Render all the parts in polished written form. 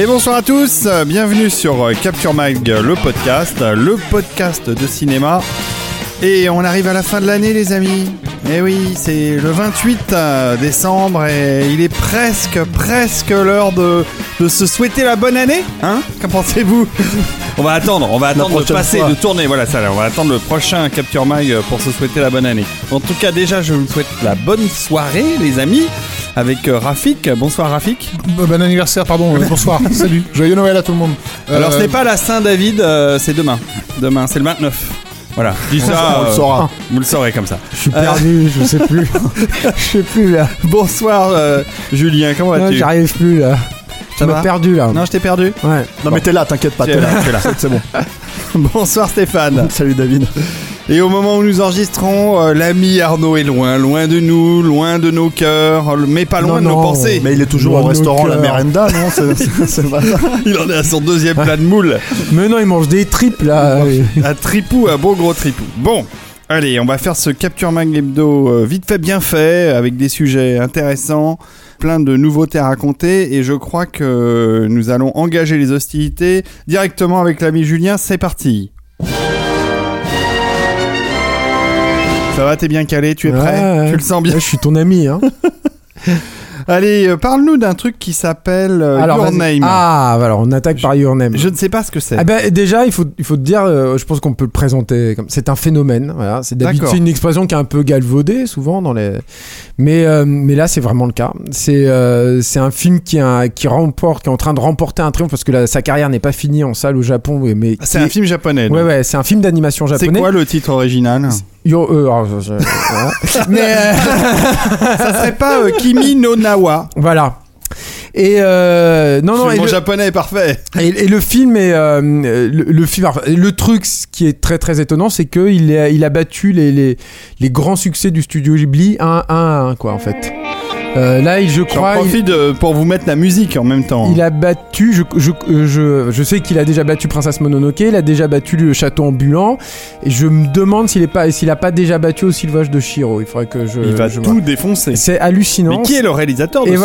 Et bonsoir à tous, bienvenue sur Capture Mag, le podcast de cinéma. Et on arrive à la fin de l'année les amis. Et oui, c'est le 28 décembre et il est presque l'heure de se souhaiter la bonne année, hein ? Qu'en pensez-vous ? On va attendre de passer, de tourner, voilà ça là, on va attendre le prochain Capture Mag pour se souhaiter la bonne année. En tout cas déjà, je vous souhaite la bonne soirée les amis. Avec Rafik, bonsoir Rafik. Bon anniversaire, pardon, bonsoir, salut, joyeux Noël à tout le monde. Alors ce n'est pas la Saint-David, c'est demain c'est le 29. Voilà, dis ça, on le saura. Vous le saurez comme ça. Je suis perdu, je sais plus là. Bonsoir Julien, comment vas-tu ? J'arrive plus là. Tu m'as perdu là. Non, je t'ai perdu. Ouais. Non bon. Mais t'es là, t'inquiète pas, t'es là. C'est bon. Bonsoir Stéphane. Salut David. Et au moment où nous enregistrons, l'ami Arnaud est loin de nous, loin de nos cœurs, mais pas loin de nos pensées. Mais il est toujours au restaurant La Merenda, non ? C'est pas ça. Il en est à son deuxième plat de moule. Mais non, il mange des tripes là. Un beau gros tripou. Bon, allez, on va faire ce Capture Mag hebdo vite fait bien fait, avec des sujets intéressants, plein de nouveautés à raconter, et je crois que nous allons engager les hostilités directement avec l'ami Julien. C'est parti. Ça va, t'es bien calé, tu es prêt ? Tu le sens bien ? Je suis ton ami, hein. Allez, parle-nous d'un truc qui s'appelle Your Name. Ah, alors on attaque par Your Name. Je ne sais pas ce que c'est. Ah ben, déjà, il faut te dire, je pense qu'on peut le présenter comme... C'est un phénomène, voilà. C'est d'habitude une expression qui est un peu galvaudée, souvent, dans les... mais là, c'est vraiment le cas. C'est un film qui est en train de remporter un triomphe, parce que sa carrière n'est pas finie en salle au Japon. Mais c'est un film japonais. Ouais, c'est un film d'animation japonais. C'est quoi le titre original ? Ça serait pas Kimi No Nawa. Voilà. Et mon japonais est parfait. Et le film est le film. Alors, le truc, ce qui est très très étonnant, c'est que il a battu les grands succès du studio Ghibli 1 à 1 quoi en fait. Là, j'en profite pour vous mettre la musique en même temps. Il a battu, je sais qu'il a déjà battu Princess Mononoke, il a déjà battu le Château Ambulant, et je me demande s'il a pas déjà battu aussi le Vache de Chihiro. Il faudrait que je défoncer. C'est hallucinant. Mais qui est le réalisateur de le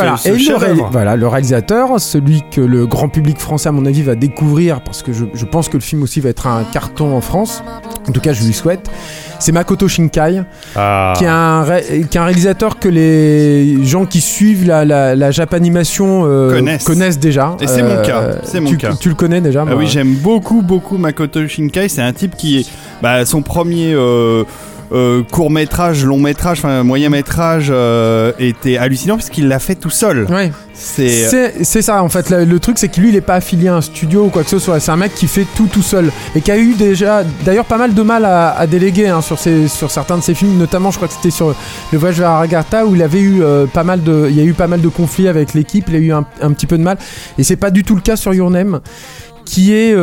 réalisateur, celui que le grand public français à mon avis va découvrir, parce que je pense que le film aussi va être un carton en France. En tout cas, je lui souhaite. C'est Makoto Shinkai, qui est un réalisateur que les gens qui suivent la Japanimation connaissent déjà. Et c'est mon cas. Tu le connais déjà. Oui, j'aime beaucoup Makoto Shinkai. C'est un type qui est son premier court-métrage, long-métrage, enfin moyen-métrage était hallucinant puisqu'il l'a fait tout seul. Ouais. C'est ça en fait. Le truc c'est que lui il est pas affilié à un studio ou quoi que ce soit. C'est un mec qui fait tout seul et qui a eu déjà d'ailleurs pas mal de mal à déléguer hein, sur certains de ses films. Notamment je crois que c'était sur Le Voyage vers Agartha où il avait eu pas mal de conflits avec l'équipe. Il a eu un petit peu de mal et c'est pas du tout le cas sur Your Name. Qui est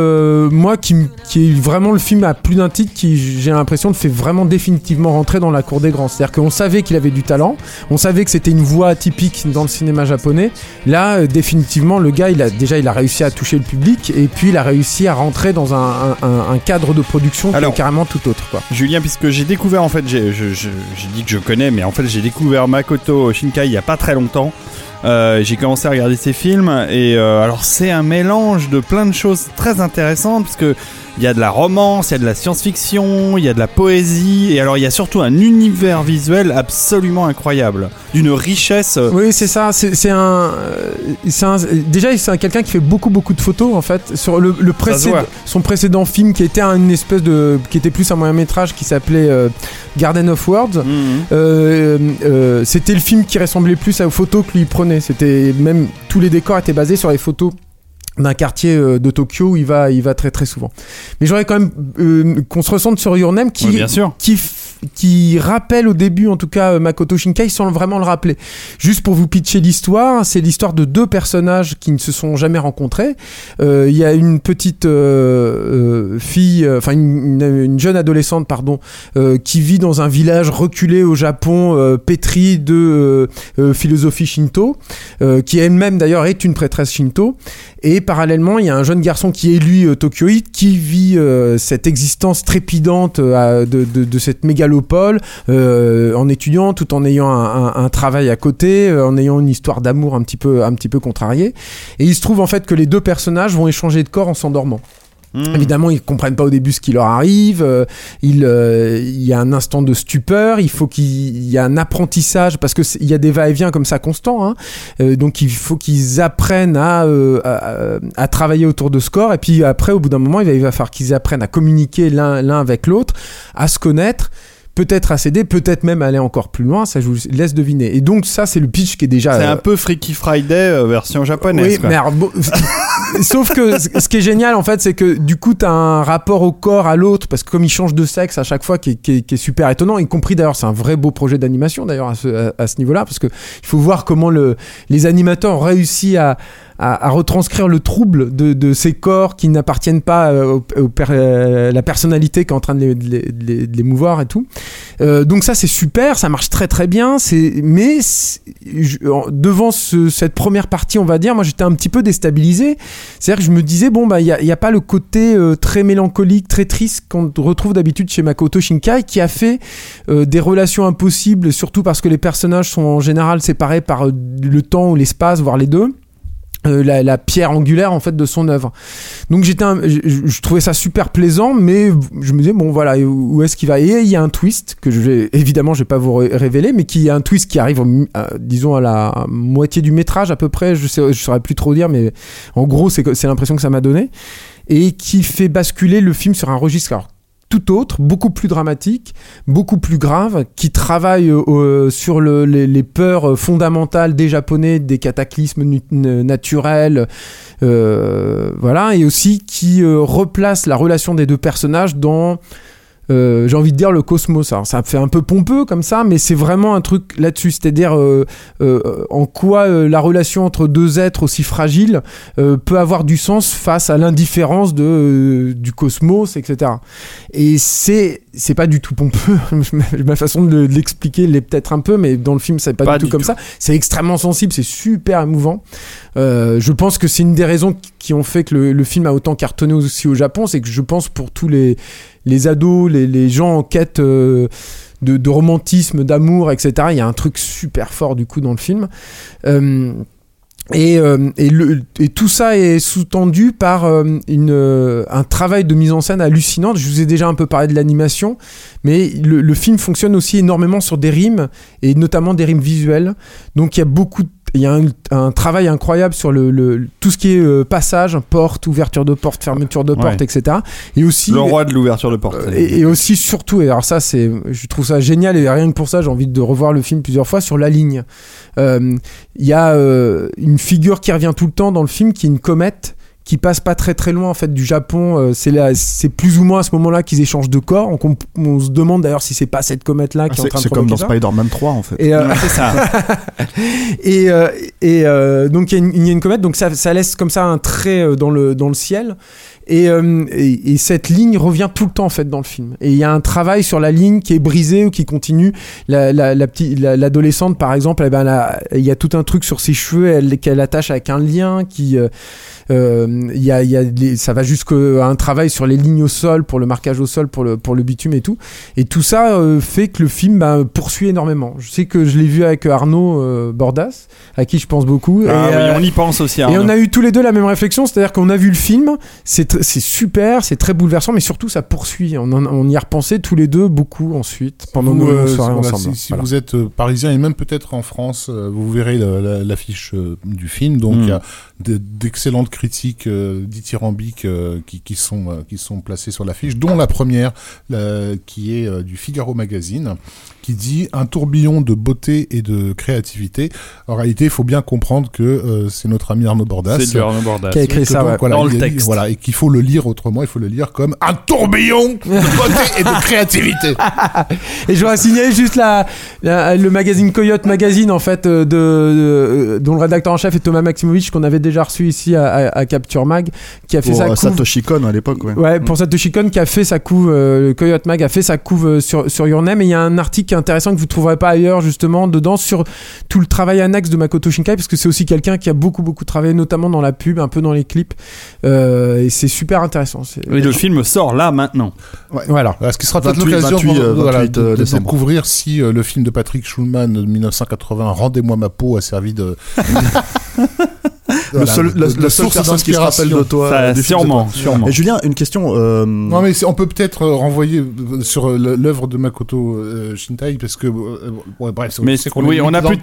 qui est vraiment le film à plus d'un titre qui j'ai l'impression le fait vraiment définitivement rentrer dans la cour des grands, c'est-à-dire qu'on savait qu'il avait du talent, on savait que c'était une voix atypique dans le cinéma japonais. Là définitivement le gars il a réussi à toucher le public et puis il a réussi à rentrer dans un cadre de production qui est carrément tout autre quoi. Julien, puisque j'ai découvert en fait j'ai dit que je connais mais en fait j'ai découvert Makoto Shinkai il y a pas très longtemps. J'ai commencé à regarder ces films et alors c'est un mélange de plein de choses très intéressantes parce que il y a de la romance, il y a de la science-fiction, il y a de la poésie, et alors il y a surtout un univers visuel absolument incroyable, d'une richesse. Oui, c'est ça. C'est un. Déjà, c'est quelqu'un qui fait beaucoup de photos en fait. Sur le son précédent film qui était une espèce de, qui était plus un moyen métrage qui s'appelait Garden of Words. Mm-hmm. C'était le film qui ressemblait plus aux photos que lui prenait. C'était même tous les décors étaient basés sur les photos d'un quartier de Tokyo où il va très très souvent. Mais j'aurais quand même qu'on se ressente sur Your Name qui rappelle au début en tout cas Makoto Shinkai sans vraiment le rappeler. Juste pour vous pitcher l'histoire, c'est l'histoire de deux personnages qui ne se sont jamais rencontrés. Il y a une petite fille, enfin une jeune adolescente qui vit dans un village reculé au Japon, pétri de philosophie shinto, qui elle-même d'ailleurs est une prêtresse shinto. Et parallèlement, il y a un jeune garçon qui est lui tokyoïte, qui vit cette existence trépidante de cette mégalopole en étudiant, tout en ayant un travail à côté, en ayant une histoire d'amour un petit peu contrariée. Et il se trouve en fait que les deux personnages vont échanger de corps en s'endormant. Évidemment, ils comprennent pas au début ce qui leur arrive. Il y a un instant de stupeur. Il y a un apprentissage parce que il y a des va-et-vient comme ça constants. Hein. Donc, il faut qu'ils apprennent à travailler autour de ce corps. Et puis après, au bout d'un moment, il va falloir qu'ils apprennent à communiquer l'un avec l'autre, à se connaître. Peut-être à céder, peut-être même aller encore plus loin, ça je vous laisse deviner. Et donc ça c'est le pitch qui est déjà... C'est un peu Freaky Friday version japonaise. Oui, quoi. Merde. Bon, sauf que ce qui est génial en fait, c'est que du coup t'as un rapport au corps à l'autre, parce que comme il change de sexe à chaque fois, qui est super étonnant, y compris d'ailleurs, c'est un vrai beau projet d'animation d'ailleurs à ce niveau-là, parce que il faut voir comment les animateurs ont réussi à retranscrire le trouble de ces corps qui n'appartiennent pas à la personnalité qui est en train de les mouvoir et tout. Donc ça c'est super, ça marche très très bien, devant cette première partie on va dire, moi j'étais un petit peu déstabilisé, c'est-à-dire que je me disais il n'y a pas le côté très mélancolique, très triste qu'on retrouve d'habitude chez Makoto Shinkai, qui a fait des relations impossibles, surtout parce que les personnages sont en général séparés par le temps ou l'espace, voire les deux. La pierre angulaire en fait de son œuvre. Donc je trouvais ça super plaisant, mais je me disais où est-ce qu'il va ? Et il y a un twist que je vais pas vous révéler, mais qui est un twist qui arrive à la moitié du métrage à peu près, je saurais plus trop dire, mais en gros c'est l'impression que ça m'a donné, et qui fait basculer le film sur un registre tout autre, beaucoup plus dramatique, beaucoup plus grave, qui travaille sur les peurs fondamentales des Japonais, des cataclysmes naturels, et aussi qui replace la relation des deux personnages dans, j'ai envie de dire, le cosmos. Alors, ça fait un peu pompeux comme ça, mais c'est vraiment un truc là-dessus, c'est-à-dire en quoi la relation entre deux êtres aussi fragiles peut avoir du sens face à l'indifférence du cosmos, etc. Et c'est pas du tout pompeux. Ma façon de l'expliquer l'est peut-être un peu, mais dans le film c'est pas du tout comme ça. C'est extrêmement sensible, c'est super émouvant. Je pense que c'est une des raisons qui ont fait que le film a autant cartonné aussi au Japon, c'est que je pense pour tous les ados, les gens en quête de romantisme, d'amour, etc. Il y a un truc super fort du coup dans le film. Et tout ça est sous-tendu par un travail de mise en scène hallucinante. Je vous ai déjà un peu parlé de l'animation, mais le film fonctionne aussi énormément sur des rimes, et notamment des rimes visuelles. Donc il y a un travail incroyable sur tout ce qui est passage, porte, ouverture de porte, fermeture de porte, etc. Et aussi, le roi de l'ouverture de porte. Et aussi, surtout, et alors ça, je trouve ça génial, et rien que pour ça, j'ai envie de revoir le film plusieurs fois, sur la ligne. Il y a une figure qui revient tout le temps dans le film, qui est une comète, qui passe pas très très loin en fait du Japon. C'est plus ou moins à ce moment-là qu'ils échangent de corps. On se demande d'ailleurs si c'est pas cette comète là qui est en train de se propager. C'est comme dans Spider-Man 3 en fait. C'est ça. Donc il y a une comète, donc ça laisse comme ça un trait dans le ciel. et cette ligne revient tout le temps en fait dans le film, et il y a un travail sur la ligne qui est brisée ou qui continue. L'adolescente par exemple, il y a tout un truc sur ses cheveux qu'elle attache avec un lien qui ça va jusqu'à un travail sur les lignes au sol, pour le marquage au sol, pour le bitume et tout ça fait que le film poursuit énormément. Je sais que je l'ai vu avec Arnaud Bordas, à qui je pense beaucoup, on y pense aussi, Arnaud. Et on a eu tous les deux la même réflexion, c'est-à-dire qu'on a vu le film, c'est super, c'est très bouleversant, mais surtout ça poursuit. On y a repensé tous les deux beaucoup ensuite pendant nos soirées ensemble. Si vous êtes parisien et même peut-être en France, vous verrez l'affiche du film. Donc il y a d'excellentes critiques dithyrambiques qui sont placées sur l'affiche, dont la première qui est du Figaro Magazine, qui dit un tourbillon de beauté et de créativité. En réalité, il faut bien comprendre que c'est notre ami Arnaud Bordas qui a écrit ça dans le texte. Voilà, et qu'il faut le lire autrement, il faut le lire comme un tourbillon de beauté et de créativité. Et je voudrais signaler juste le magazine Coyote Magazine, en fait, dont le rédacteur en chef est Thomas Maximovitch, qu'on avait déjà reçu ici à Capture Mag, qui a fait sa couve. Pour Satoshi Kon à l'époque, ouais. Pour Satoshi Kon, qui a fait sa couve, le Coyote Mag a fait sa couve sur Your Name, et il y a un article intéressant que vous ne trouverez pas ailleurs, justement, dedans, sur tout le travail annexe de Makoto Shinkai, parce que c'est aussi quelqu'un qui a beaucoup travaillé, notamment dans la pub, un peu dans les clips, et c'est super intéressant. Et le film sort là, maintenant. Ouais. Voilà. Ce qui sera peut-être l'occasion de découvrir si le film de Patrick Schulman de 1980, Rendez-moi ma peau, a servi de... La seule personne qui se rappelle de toi, sûrement. Et Julien, une question. Non, mais on peut peut-être renvoyer sur l'œuvre de Makoto Shinkai, parce que bref. On a plus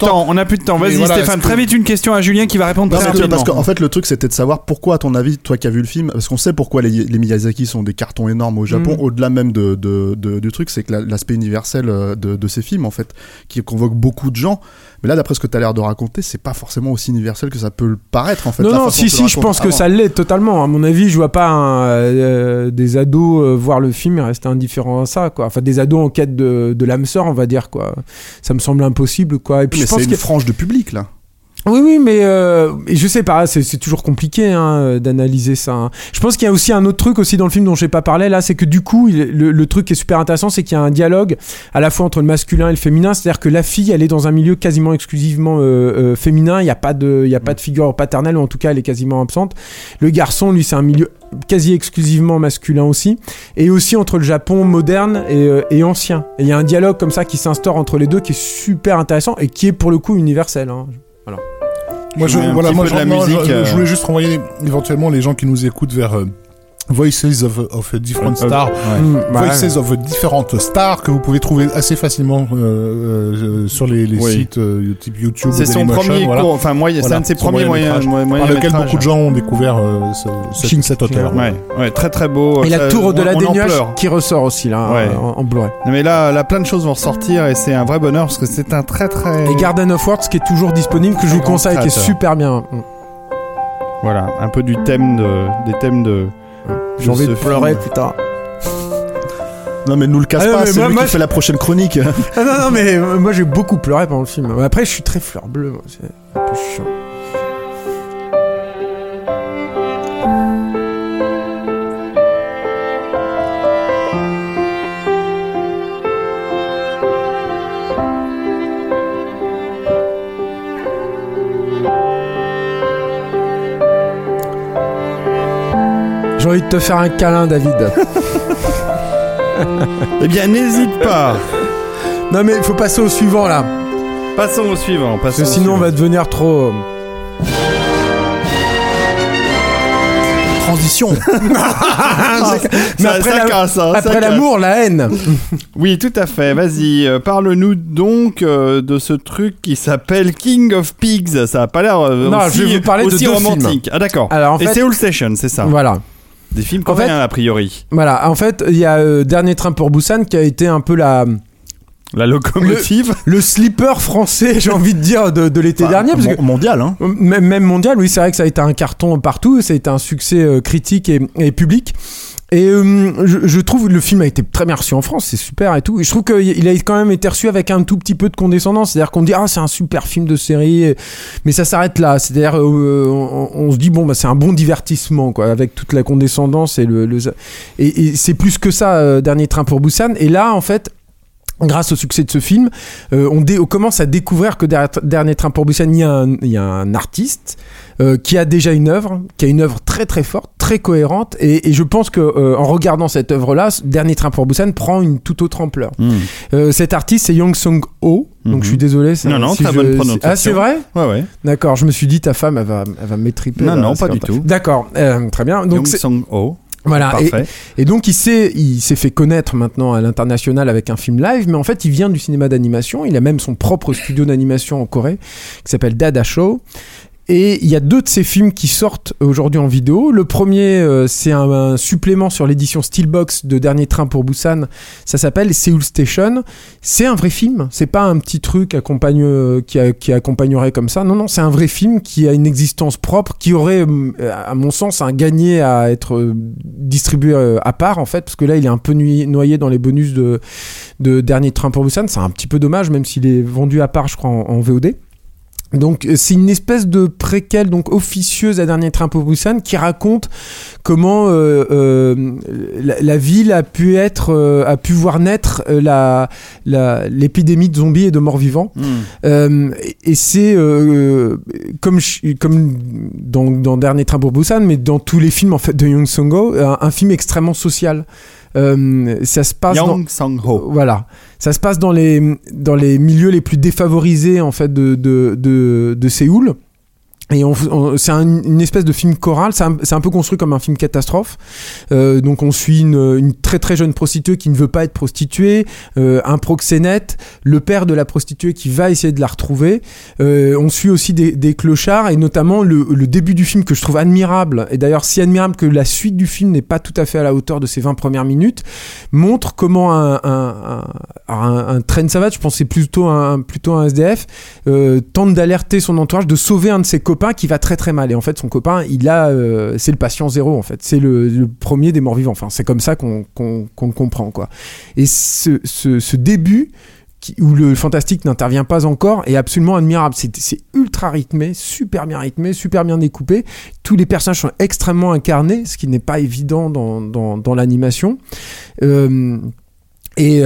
de temps. Vas-y, voilà, Stéphane. Très vite, une question à Julien qui va répondre très rapidement. Parce qu'en fait, le truc, c'était de savoir pourquoi, à ton avis, toi qui as vu le film, parce qu'on sait pourquoi les Miyazaki sont des cartons énormes au Japon. Au-delà même du truc, c'est que l'aspect universel de ces films, en fait, qui convoque beaucoup de gens. Mais là, d'après ce que t'as l'air de raconter, c'est pas forcément aussi universel que ça peut le paraître, en fait. Non, je pense que ça l'est totalement. À mon avis, je vois pas des ados voir le film et rester indifférent à ça, quoi. Enfin, des ados en quête de l'âme sœur, on va dire, quoi. Ça me semble impossible, quoi. Et puis, je pense qu'il y a une frange de public, là. Oui, mais je sais pas, c'est toujours compliqué d'analyser ça. Je pense qu'il y a aussi un autre truc aussi dans le film dont j'ai pas parlé là, c'est que du coup, le truc qui est super intéressant, c'est qu'il y a un dialogue à la fois entre le masculin et le féminin, c'est-à-dire que la fille, elle est dans un milieu quasiment exclusivement féminin, il y a pas de figure paternelle, ou en tout cas, elle est quasiment absente. Le garçon, lui, c'est un milieu quasi exclusivement masculin aussi, et aussi entre le Japon moderne et ancien. Et il y a un dialogue comme ça qui s'instaure entre les deux, qui est super intéressant et qui est pour le coup universel. Voilà. Je voulais juste renvoyer éventuellement les gens qui nous écoutent vers Voices of a Different Star, of a Different Star, que vous pouvez trouver assez facilement sur les sites type YouTube. C'est son premier cours, enfin c'est un de ses premiers moyens, par lequel beaucoup de gens ont découvert cet auteur. Ouais, très très beau. Et la tour au-delà des nuages qui ressort aussi là en Blu-ray. Mais là, plein de choses vont ressortir et c'est un vrai bonheur parce que c'est un très très. Et Garden of Words qui est toujours disponible, que je vous conseille, qui est super bien. Voilà, un peu des thèmes de. J'ai envie de pleurer, putain. Non, mais nous le casse pas, c'est lui qui fait la prochaine chronique. Non, mais moi j'ai beaucoup pleuré pendant le film. Après, je suis très fleur bleue, moi. C'est un peu chiant. J'ai envie de te faire un câlin, David. Eh bien, n'hésite pas. Non, mais il faut passer au suivant, là. Passons parce que sinon, on va devenir trop... Transition. Mais après l'amour, la haine. Oui, tout à fait. Vas-y, parle-nous donc de ce truc qui s'appelle King of Pigs. Ça a pas l'air je vais vous parler aussi de deux romantique. Films. Ah, d'accord. Alors, en fait, et Seoul Station, c'est ça. Voilà. Des films coréens, a priori. Voilà, en fait, il y a Dernier train pour Busan qui a été un peu la locomotive. Le sleeper français, j'ai envie de dire, de l'été dernier. Parce que mondial, hein. Même mondial, oui, c'est vrai que ça a été un carton partout, ça a été un succès critique et public. Et je trouve le film a été très bien reçu en France, c'est super et tout. Et je trouve qu'il a quand même été reçu avec un tout petit peu de condescendance, c'est-à-dire qu'on dit ah c'est un super film de série, mais ça s'arrête là. C'est-à-dire on se dit bon bah c'est un bon divertissement quoi, avec toute la condescendance et et c'est plus que ça. Dernier train pour Busan. Et là en fait. Grâce au succès de ce film, on commence à découvrir que derrière Dernier Train pour Busan, il y a un artiste qui a déjà une œuvre, qui a une œuvre très très forte, très cohérente, et je pense que en regardant cette œuvre-là, Dernier Train pour Busan prend une toute autre ampleur. Mmh. Cet artiste, c'est Yeon Sang-ho. Donc je suis désolé. Ça, non, si t'as bonne prononciation. Ah, c'est vrai ? Ouais. D'accord, je me suis dit, ta femme, elle va m'étriper. Non, pas du tout. D'accord, très bien. Donc, Yeon Sang-ho. Voilà, et donc il s'est fait connaître maintenant à l'international avec un film live, mais en fait il vient du cinéma d'animation, il a même son propre studio d'animation en Corée qui s'appelle Dada Show. Et il y a deux de ces films qui sortent aujourd'hui en vidéo. Le premier, c'est un supplément sur l'édition Steelbox de Dernier Train pour Busan. Ça s'appelle Seoul Station. C'est un vrai film. C'est pas un petit truc qui accompagnerait comme ça. Non, c'est un vrai film qui a une existence propre, qui aurait, à mon sens, un gagné à être distribué à part, en fait, parce que là, il est un peu noyé dans les bonus de Dernier Train pour Busan. C'est un petit peu dommage, même s'il est vendu à part, je crois, en VOD. Donc c'est une espèce de préquel donc officieuse à Dernier Train pour Busan qui raconte comment la ville a pu voir naître l'épidémie de zombies et de morts vivants. Et c'est comme dans Dernier Train pour Busan, mais dans tous les films en fait de Yeon Sang-ho, un film extrêmement social. Ça se passe dans les milieux les plus défavorisés en fait de Séoul. Et c'est une espèce de film choral, c'est un peu construit comme un film catastrophe. Donc on suit une très très jeune prostituée qui ne veut pas être prostituée, un proxénète, le père de la prostituée qui va essayer de la retrouver. On suit aussi des clochards et notamment le début du film que je trouve admirable, et d'ailleurs si admirable que la suite du film n'est pas tout à fait à la hauteur de ses 20 premières minutes, montre comment un train savage, je pensais plutôt un SDF, tente d'alerter son entourage, de sauver un de ses copains qui va très très mal, et en fait son copain c'est le patient zéro en fait, c'est le premier des morts vivants, enfin c'est comme ça qu'on le comprend quoi. Et ce début où le fantastique n'intervient pas encore est absolument admirable, c'est ultra rythmé, super bien découpé, tous les personnages sont extrêmement incarnés, ce qui n'est pas évident dans l'animation. Et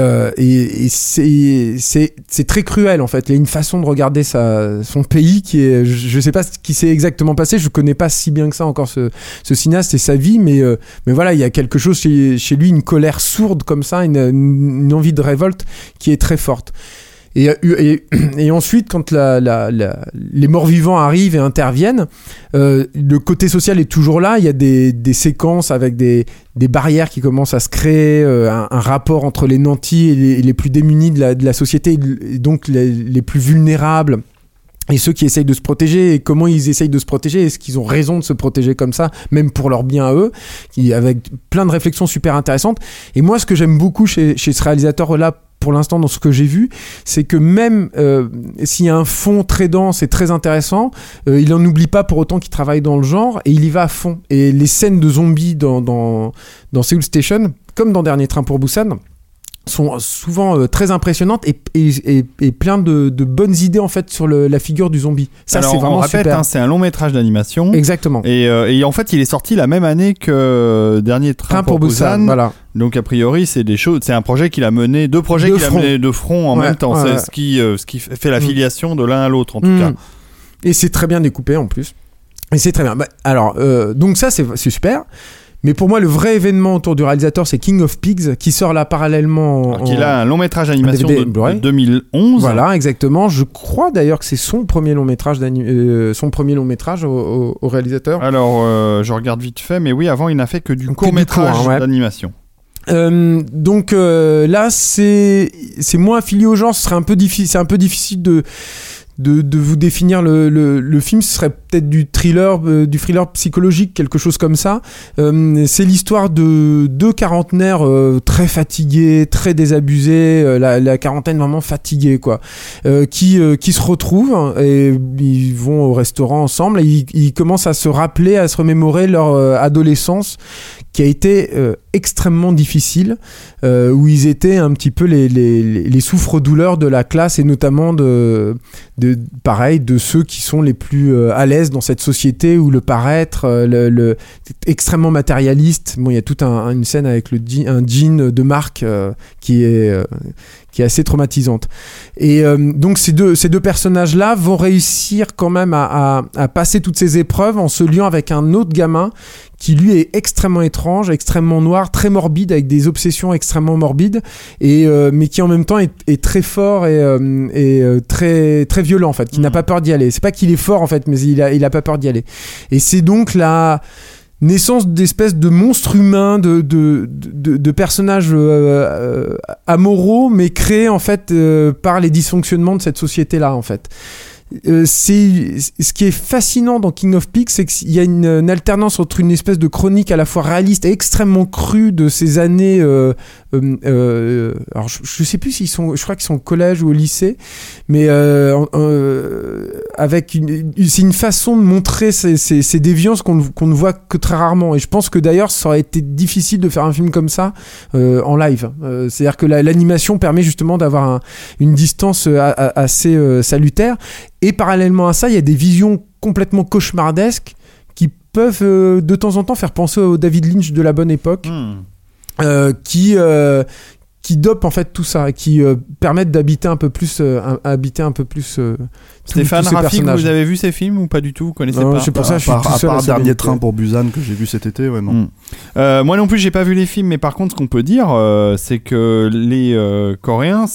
c'est très cruel en fait. Il y a une façon de regarder son pays qui est, je sais pas ce qui s'est exactement passé, je connais pas si bien que ça encore ce cinéaste et sa vie, mais voilà, il y a quelque chose chez lui, une colère sourde comme ça, une envie de révolte qui est très forte. Et ensuite, quand les morts-vivants arrivent et interviennent, le côté social est toujours là. Il y a des séquences avec des barrières qui commencent à se créer, un rapport entre les nantis et les plus démunis de la société, et donc les plus vulnérables. Et ceux qui essayent de se protéger, et comment ils essayent de se protéger, est-ce qu'ils ont raison de se protéger comme ça, même pour leur bien à eux, avec plein de réflexions super intéressantes. Et moi, ce que j'aime beaucoup chez ce réalisateur-là, pour l'instant dans ce que j'ai vu, c'est que même s'il y a un fond très dense et très intéressant, il n'en oublie pas pour autant qu'il travaille dans le genre, et il y va à fond. Et les scènes de zombies dans Seoul Station, comme dans Dernier Train pour Busan, sont souvent très impressionnantes et plein de bonnes idées en fait sur la figure du zombie. Ça, alors, c'est vraiment super. On répète, c'est un long métrage d'animation. Exactement. Et en fait, il est sorti la même année que Dernier Train pour Busan. Voilà. Donc a priori, c'est des choses, c'est un projet qu'il a mené, deux projets qu'il a mené de front en même temps. C'est ce qui fait l'affiliation de l'un à l'autre en tout cas. Et c'est très bien découpé en plus. Et c'est très bien. Bah, alors donc ça, c'est super. Mais pour moi, le vrai événement autour du réalisateur, c'est King of Pigs, qui sort là parallèlement. Alors qu'il a un long métrage d'animation de 2011. Voilà, exactement. Je crois d'ailleurs que c'est son premier long métrage au réalisateur. Alors, je regarde vite fait, mais oui, avant, il n'a fait que du court métrage d'animation. Donc là, c'est moins affilié au genre. C'est un peu difficile de de vous définir le film, ce serait peut-être du thriller psychologique, quelque chose comme ça. C'est l'histoire de deux quarantenaires très fatigués, très désabusés, la quarantaine vraiment fatiguée, quoi, qui se retrouvent et ils vont au restaurant ensemble et ils commencent à se rappeler, à se remémorer leur adolescence qui a été extrêmement difficile, où ils étaient un petit peu les souffre-douleurs de la classe et notamment de ceux qui sont les plus à l'aise dans cette société où le paraître, c'est extrêmement matérialiste. Bon, il y a toute une scène avec un jean de marque qui est assez traumatisante. Et donc ces deux personnages-là vont réussir quand même à passer toutes ces épreuves en se liant avec un autre gamin qui lui est extrêmement étrange, extrêmement noir, très morbide, avec des obsessions extrêmement morbides, et mais qui en même temps est très fort et très très violent en fait, qui n'a pas peur d'y aller. C'est pas qu'il est fort en fait, mais il a pas peur d'y aller. Et c'est donc la naissance d'espèces de monstres humains, de personnages amoraux, mais créés en fait par les dysfonctionnements de cette société-là en fait. C'est ce qui est fascinant dans King of Pigs, c'est qu'il y a une alternance entre une espèce de chronique à la fois réaliste et extrêmement crue de ces années. Alors je sais plus s'ils sont, je crois qu'ils sont au collège ou au lycée, mais avec c'est une façon de montrer ces déviances qu'on ne voit que très rarement. Et je pense que d'ailleurs, ça aurait été difficile de faire un film comme ça en live. C'est-à-dire que l'animation permet justement d'avoir une distance assez salutaire. Et parallèlement à ça, il y a des visions complètement cauchemardesques qui peuvent de temps en temps faire penser au David Lynch de la bonne époque, qui dope en fait tout ça, qui permettent d'habiter un peu plus, Stéphane, Rafik, vous avez vu ces films ou pas du tout? Vous connaissez pas? C'est pour ça, je suis tout seul. À part Dernier train pour Busan que j'ai vu cet été, ouais, non. Moi non plus, j'ai pas vu les films, mais par contre, ce qu'on peut dire, c'est que les Coréens,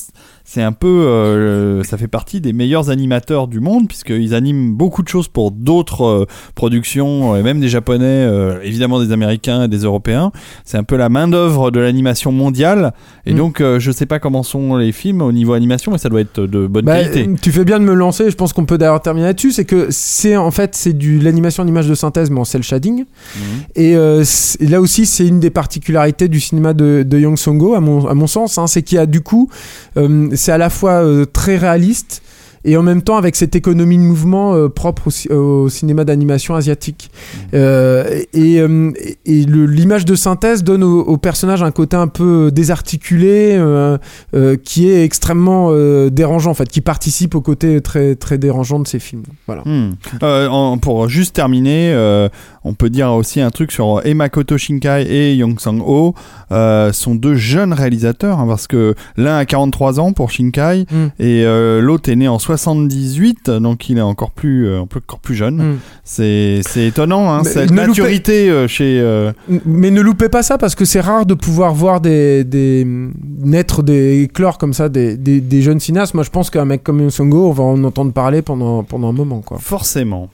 c'est un peu, ça fait partie des meilleurs animateurs du monde, puisqu'ils animent beaucoup de choses pour d'autres productions, et même des Japonais, évidemment des Américains et des Européens. C'est un peu la main-d'œuvre de l'animation mondiale. Et donc, je sais pas comment sont les films au niveau animation, mais ça doit être de bonne qualité. Tu fais bien de me lancer. Je pense qu'on peut d'ailleurs terminer là-dessus. C'est que c'est de l'animation en images de synthèse, mais en cel shading. Et là aussi, c'est une des particularités du cinéma de Yeon Sang-ho, à mon sens, hein, c'est qu'il y a du coup, c'est à la fois très réaliste et en même temps avec cette économie de mouvement propre au cinéma d'animation asiatique. Et l'image de synthèse donne au personnage un côté un peu désarticulé qui est extrêmement dérangeant en fait, qui participe au côté très, très dérangeant de ces films. Voilà. Pour juste terminer, on peut dire aussi un truc sur Makoto Shinkai et Yeon Sang-ho, sont deux jeunes réalisateurs, hein, parce que l'un a 43 ans pour Shinkai et l'autre est né en 78, donc il est encore plus jeune. C'est étonnant, hein, cette maturité chez... Mais ne loupez pas ça, parce que c'est rare de pouvoir voir éclore comme ça des jeunes cinéastes. Moi je pense qu'un mec comme Yeon Sang-ho, on va en entendre parler pendant un moment, quoi. Forcément.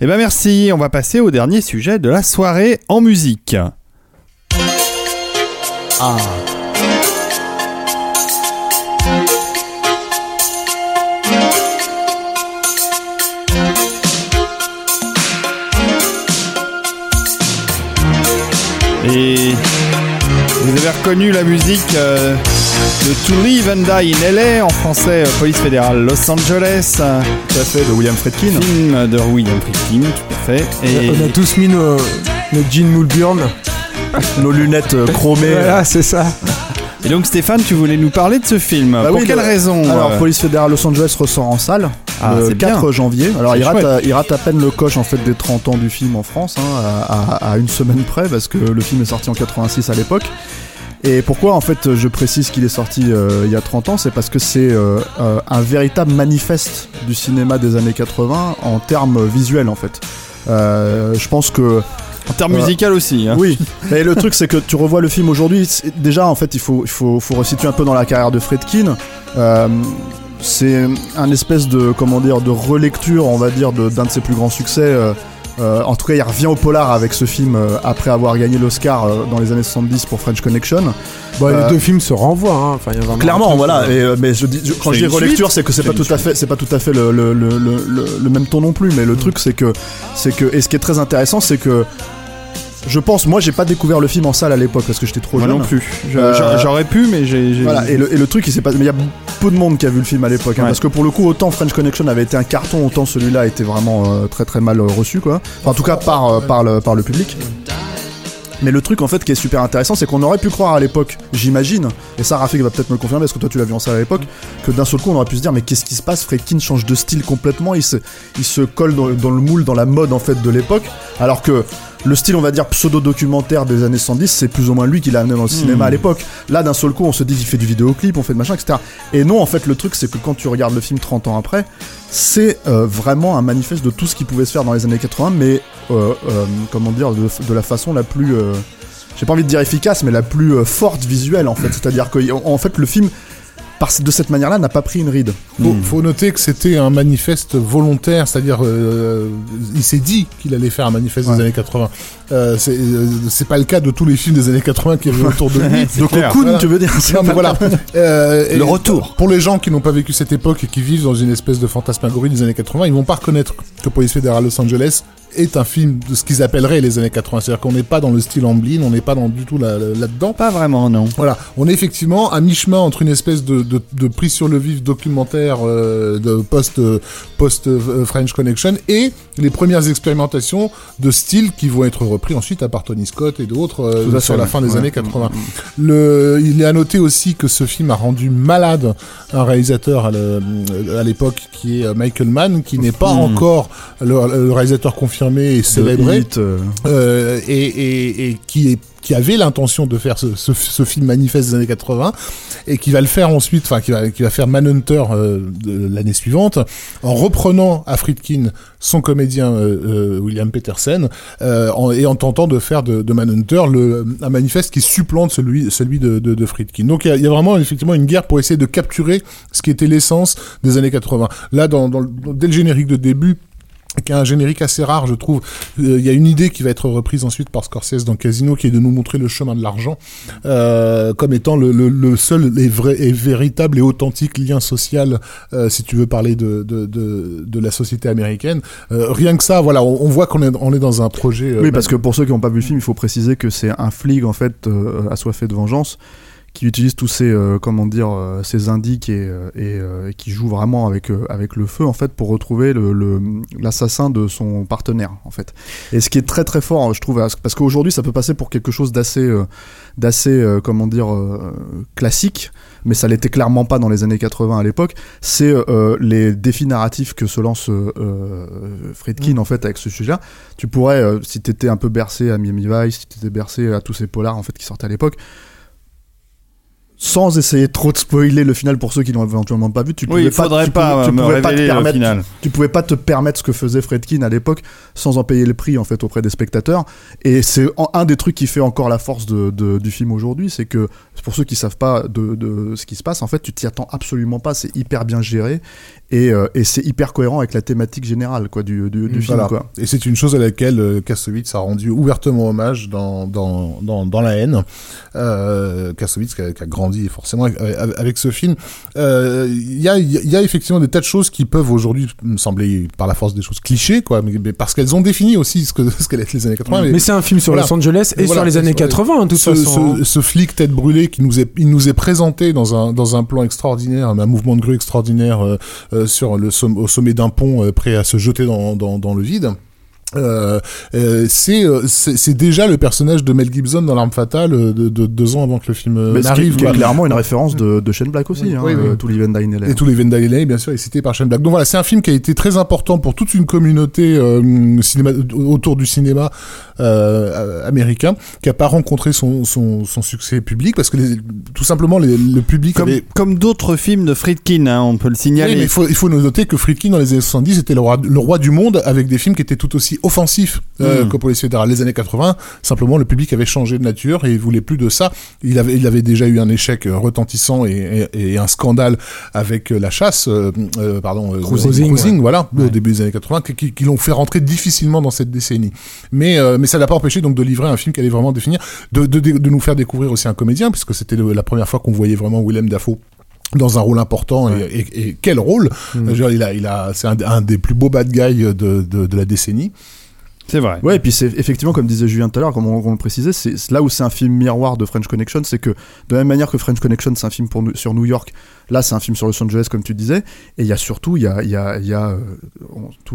Et ben merci, on va passer au dernier sujet de la soirée en musique. Et vous avez reconnu la musique de To Live and Die in L.A., en français Police Fédérale Los Angeles. Tout à fait, de William Friedkin. Film de William Friedkin, tout à fait. Et on a tous mis nos jeans Moulburn, nos lunettes chromées. Voilà, c'est ça. Et donc Stéphane, tu voulais nous parler de ce film. Pour quelle raison? Alors Police Fédérale Los Angeles ressort en salle le 4 janvier. Alors il rate à peine le coche en fait des 30 ans du film en France, hein, à une semaine près, parce que le film est sorti en 86 à l'époque. Et pourquoi en fait je précise qu'il est sorti il y a 30 ans, c'est parce que c'est un véritable manifeste du cinéma des années 80 en termes visuels en fait. Je pense que en termes musical aussi, hein. Oui. Et le truc, c'est que tu revois le film aujourd'hui. Déjà, en fait, il faut resituer un peu dans la carrière de Friedkin. C'est un espèce de relecture, on va dire, d'un de ses plus grands succès En tout cas, il revient au polar avec ce film après avoir gagné l'Oscar dans les années 70 pour French Connection. Bah, les deux films se renvoient. Hein. Enfin, y a clairement, voilà. Et, mais quand je dis relecture, c'est que c'est pas tout à fait le même ton non plus. Mais le truc, c'est que et ce qui est très intéressant, c'est que je pense, moi j'ai pas découvert le film en salle à l'époque parce que j'étais trop jeune. Moi non plus. J'aurais pu, mais j'ai. Voilà, et le truc, il s'est passé. Mais il y a peu de monde qui a vu le film à l'époque. Hein, parce que pour le coup, autant French Connection avait été un carton, autant celui-là était vraiment très très mal reçu, quoi. Enfin, en tout cas, par le public. Mais le truc en fait qui est super intéressant, c'est qu'on aurait pu croire à l'époque, j'imagine, et ça Rafik va peut-être me le confirmer parce que toi tu l'as vu en salle à l'époque, que d'un seul coup on aurait pu se dire mais qu'est-ce qui se passe, Friedkin change de style complètement, il se colle dans le moule, dans la mode en fait de l'époque, alors que le style on va dire pseudo-documentaire des années 110 c'est plus ou moins lui qui l'a amené dans le cinéma à l'époque. Là d'un seul coup on se dit il fait du vidéoclip, on fait de machin, etc. Et non en fait le truc c'est que quand tu regardes le film 30 ans après, c'est vraiment un manifeste de tout ce qui pouvait se faire dans les années 80, mais comment dire, de la façon la plus j'ai pas envie de dire efficace, mais la plus forte visuelle en fait, c'est-à-dire que en fait le film de cette manière-là n'a pas pris une ride. Faut noter que c'était un manifeste volontaire, c'est-à-dire il s'est dit qu'il allait faire un manifeste des années 80. C'est pas le cas de tous les films des années 80 qui avaient autour de lui. Donc Cocoon, tu veux dire, c'est voilà. Le retour. Pour les gens qui n'ont pas vécu cette époque et qui vivent dans une espèce de fantasmagorie des années 80, ils vont pas reconnaître que Police Fédérale à Los Angeles est un film de ce qu'ils appelleraient les années 80, c'est-à-dire qu'on n'est pas dans le style Amblin, on n'est pas dans du tout là-dedans. Pas vraiment, non. Voilà, on est effectivement à mi-chemin entre une espèce de prise sur le vif documentaire de post French Connection et les premières expérimentations de styles qui vont être repris ensuite à part Tony Scott et d'autres sur la fin des années 80. Il est à noter aussi que ce film a rendu malade un réalisateur à l'époque qui est Michael Mann, qui n'est pas encore le réalisateur confirmé et célébré et qui avait l'intention de faire ce film manifeste des années 80 et qui va le faire ensuite, enfin qui va faire Manhunter de l'année suivante en reprenant à Friedkin son comédien William Petersen en tentant de faire de Manhunter un manifeste qui supplante celui de Friedkin. Donc il y a vraiment effectivement une guerre pour essayer de capturer ce qui était l'essence des années 80. Là dès le générique de début, qui a un générique assez rare, je trouve. Il y a une idée qui va être reprise ensuite par Scorsese dans Casino, qui est de nous montrer le chemin de l'argent comme étant le seul et vrai et véritable et authentique lien social, si tu veux parler de la société américaine. Rien que ça, voilà, on voit qu'on est dans un projet. Oui, parce que pour ceux qui n'ont pas vu le film, il faut préciser que c'est un flic en fait assoiffé de vengeance, qui utilise tous ces ces indices et qui joue vraiment avec le feu en fait pour retrouver l'assassin de son partenaire en fait. Et ce qui est très très fort je trouve, parce qu'aujourd'hui ça peut passer pour quelque chose d'assez classique, mais ça l'était clairement pas dans les années 80 à l'époque, c'est les défis narratifs que se lance Friedkin en fait avec ce sujet-là. Tu pourrais, si t'étais un peu bercé à Miami Vice, si t'étais bercé à tous ces polars en fait qui sortaient à l'époque, sans essayer trop de spoiler le final pour ceux qui l'ont éventuellement pas vu, tu pouvais pas te permettre ce que faisait Friedkin à l'époque sans en payer le prix en fait auprès des spectateurs. Et c'est un des trucs qui fait encore la force du film aujourd'hui, c'est que pour ceux qui savent pas de ce qui se passe en fait, tu t'y attends absolument pas, c'est hyper bien géré et c'est hyper cohérent avec la thématique générale quoi du film, voilà. Quoi. Et c'est une chose à laquelle Kassovitz a rendu ouvertement hommage dans La Haine. Kassovitz qui a grandi forcément avec ce film. Il y a effectivement des tas de choses qui peuvent aujourd'hui me sembler par la force des choses clichés quoi, mais parce qu'elles ont défini aussi ce qu'allaient être les années 80. Mais c'est un film sur Los Angeles et sur les années 80 de toute façon. Ce flic tête brûlée qui nous est présenté dans un plan extraordinaire, un mouvement de grue extraordinaire au sommet d'un pont, prêt à se jeter dans le vide. C'est déjà le personnage de Mel Gibson dans L'Arme Fatale de 2 ans avant que le film n'arrive. C'est clairement une référence de Shane Black aussi. Oui, hein, oui. To Live and Die in L.A. Et To Live and Die in L.A., bien sûr, est cité par Shane Black. Donc voilà, c'est un film qui a été très important pour toute une communauté autour du cinéma américain, qui n'a pas rencontré son succès public parce que tout simplement le public comme d'autres films de Friedkin, hein, on peut le signaler. Oui, mais il faut noter que Friedkin dans les années 70 était le roi du monde avec des films qui étaient tout aussi offensif que pour les fédérales les années 80. Simplement, le public avait changé de nature et il voulait plus de ça. Il avait déjà eu un échec retentissant et un scandale avec la chasse, Cruising, voilà, au début des années 80, qui l'ont fait rentrer difficilement dans cette décennie. Mais ça l'a pas empêché donc de livrer un film qui allait vraiment définir, de nous faire découvrir aussi un comédien, puisque c'était la première fois qu'on voyait vraiment Willem Dafoe dans un rôle important, et quel rôle. Genre, c'est un des plus beaux bad guys de la décennie. C'est vrai. Ouais, et puis c'est effectivement, comme disait Julien tout à l'heure, comme on le précisait, c'est là où c'est un film miroir de French Connection, c'est que de la même manière que French Connection, c'est un film sur New York, là c'est un film sur Los Angeles, comme tu disais, et il y a surtout, tout le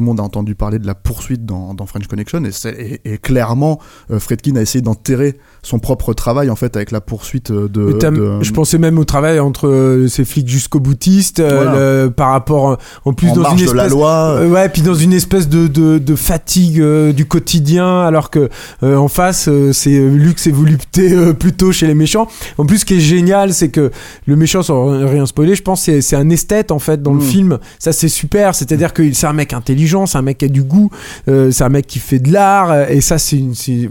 monde a entendu parler de la poursuite dans French Connection, et clairement, Friedkin a essayé d'enterrer son propre travail en fait avec la poursuite de... Je pensais même au travail entre ces flics jusqu'au boutiste, voilà. Par rapport en plus en dans une espèce de la loi, ouais, puis dans une espèce de fatigue du quotidien, alors que en face c'est luxe et volupté plutôt chez les méchants. En plus, ce qui est génial, c'est que le méchant, sans rien spoiler, je pense c'est un esthète en fait dans le film. Ça, c'est super, c'est-à-dire que c'est un mec intelligent, c'est un mec qui a du goût, c'est un mec qui fait de l'art, et ça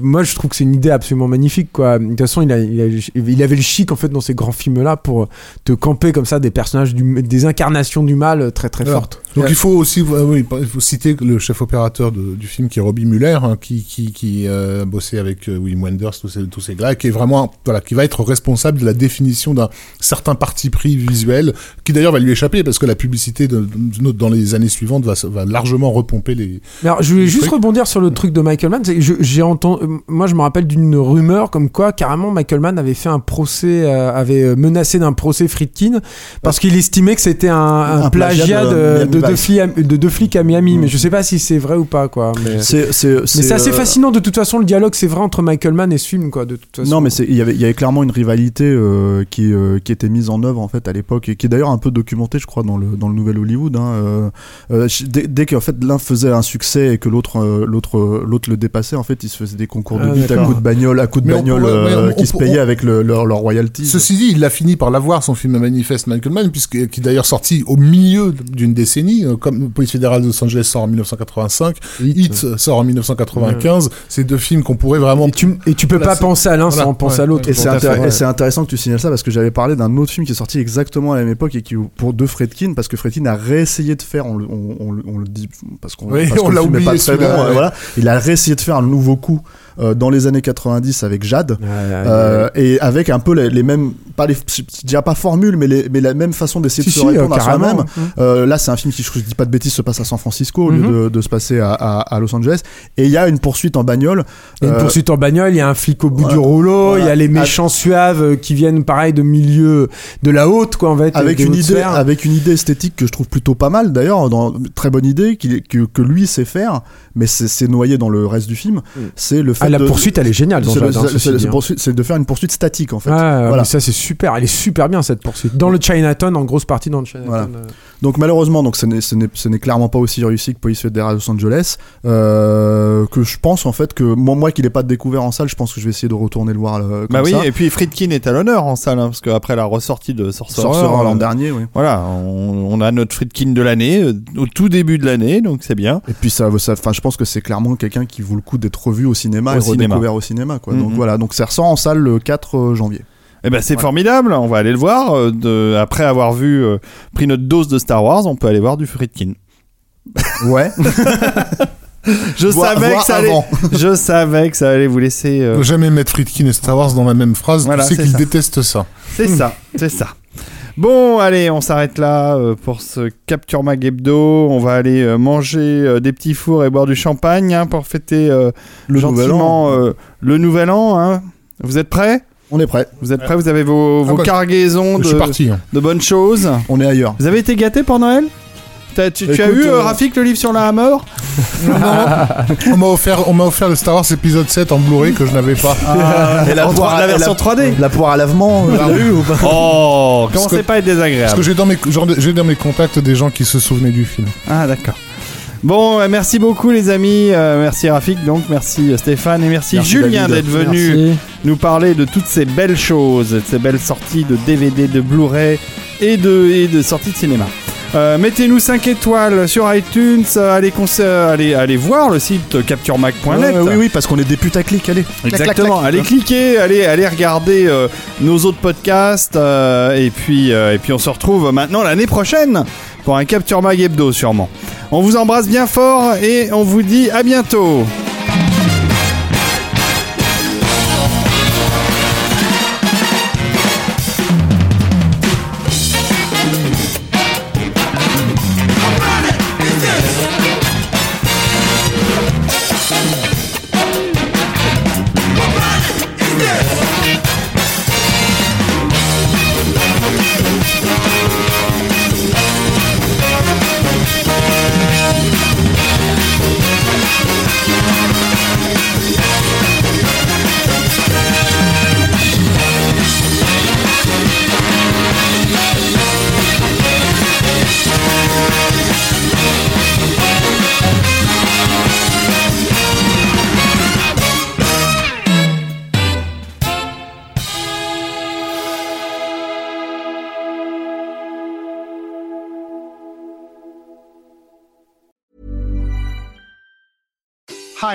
moi je trouve que c'est une idée absolument magnifique, quoi. De toute façon, il avait le chic en fait dans ces grands films là pour te camper comme ça des personnages des incarnations du mal très très fortes. Donc ouais. Il faut aussi il faut citer le chef opérateur du film, qui est Robbie Muller, hein, qui bossait avec Wim Wenders, tous ces gars, qui est vraiment, voilà, qui va être responsable de la définition d'un certain parti pris visuel, qui d'ailleurs va lui échapper parce que la publicité dans les années suivantes va largement repomper les... Alors je voulais juste rebondir sur le truc de Michael Mann. J'ai entendu, moi je me rappelle d'une rumeur comme quoi carrément Michael Mann avait fait un procès, avait menacé d'un procès Friedkin parce qu'il estimait que c'était un plagiat de deux flics à Miami, mais je sais pas si c'est vrai ou pas, quoi. Mais... c'est assez fascinant de toute façon, le dialogue, c'est vrai, entre Michael Mann et ce film, quoi, de toute façon. Non, mais il y avait clairement une rivalité qui était mise en œuvre en fait à l'époque, et qui est d'ailleurs un peu documentée, je crois, dans le nouvel Hollywood, hein. Dès qu'en fait l'un faisait un succès et que l'autre le dépassait, en fait ils se faisaient des concours de lutte à coups de bagnole qui se payaient avec leur royalty. Ceci dit, il a fini par l'avoir, son film manifeste, Michael Mann, qui est d'ailleurs sorti au milieu d'une décennie, comme Police fédérale de Los Angeles sort en 1985, Hit sort en 1995, c'est deux films qu'on pourrait vraiment... Et tu peux pas penser à l'un sans penser à l'autre. Et c'est intéressant que tu signales ça, parce que j'avais parlé d'un autre film qui est sorti exactement à la même époque, et qui, de Friedkin, parce que Friedkin a réessayé de faire, on le dit, parce qu'on l'a oublié, pas très bon, voilà. Il a réessayé de faire un nouveau coup dans les années 90 avec Jade, et avec un peu les mêmes, je dirais pas formule, mais la même façon d'essayer de se répondre à soi-même. Là, c'est un film qui, je dis pas de bêtises, se passe à San Francisco au lieu de se passer à Los Angeles, et il y a une poursuite en bagnole. Il y a un flic au bout du rouleau, il y a les méchants suaves qui viennent pareil de milieu de la haute, quoi, en fait, avec une idée esthétique que je trouve plutôt pas mal d'ailleurs, très bonne idée que lui sait faire, mais c'est noyé dans le reste du film. C'est le fait la poursuite, elle est géniale. C'est de faire une poursuite statique, en fait. Voilà. Ça, c'est super. Elle est super bien, cette poursuite. Dans le Chinatown, en grosse partie dans le Chinatown. Voilà. Donc malheureusement, ce n'est clairement pas aussi réussi que Police fédérale Los Angeles. Que je pense, en fait, que moi qui l'ai pas découvert en salle, je pense que je vais essayer de retourner le voir comme ça. Bah oui, et puis Friedkin est à l'honneur en salle, hein, parce qu'après la ressortie de Sorcerer l'an dernier, oui. Voilà, on a notre Friedkin de l'année, au tout début de l'année, donc c'est bien. Et puis je pense que c'est clairement quelqu'un qui vaut le coup d'être revu au cinéma. Redécouvert au cinéma, quoi. Donc voilà, donc ça ressort en salle le 4 janvier. Eh ben c'est formidable, on va aller le voir. Après avoir vu pris notre dose de Star Wars, on peut aller voir du Friedkin. Ouais. Je savais que ça allait vous laisser. Ne jamais mettre Friedkin et Star Wars dans la même phrase. Voilà, tu sais qu'il déteste ça. C'est ça. Bon, allez, on s'arrête là pour ce Capture Mag Hebdo. On va aller manger des petits fours et boire du champagne, hein, pour fêter le nouvel an. Hein. Vous êtes prêts ? On est prêts. Vous êtes prêts ? Vous avez vos cargaisons de bonnes choses. On est ailleurs. Vous avez été gâtés pour Noël ? Tu as eu, Rafik, le livre sur la mort? Non. On m'a offert le Star Wars épisode 7 en Blu-ray que je n'avais pas. Et la version 3D. La poire à lavement. Commencez pas à être désagréable. Parce que j'ai dans mes contacts des gens qui se souvenaient du film. Ah, d'accord. Bon, merci beaucoup les amis, merci Rafik, donc merci Stéphane, et merci Julien David, d'être venu nous parler de toutes ces belles choses, de ces belles sorties de DVD, de Blu-ray et de sorties de cinéma. Mettez-nous 5 étoiles sur iTunes. Allez voir le site capturemag.net. Oui, parce qu'on est des putaclics. Allez. Exactement. Allez cliquer. Allez regarder nos autres podcasts. Et puis on se retrouve maintenant l'année prochaine pour un Capture Mag hebdo sûrement. On vous embrasse bien fort et on vous dit à bientôt. Hi,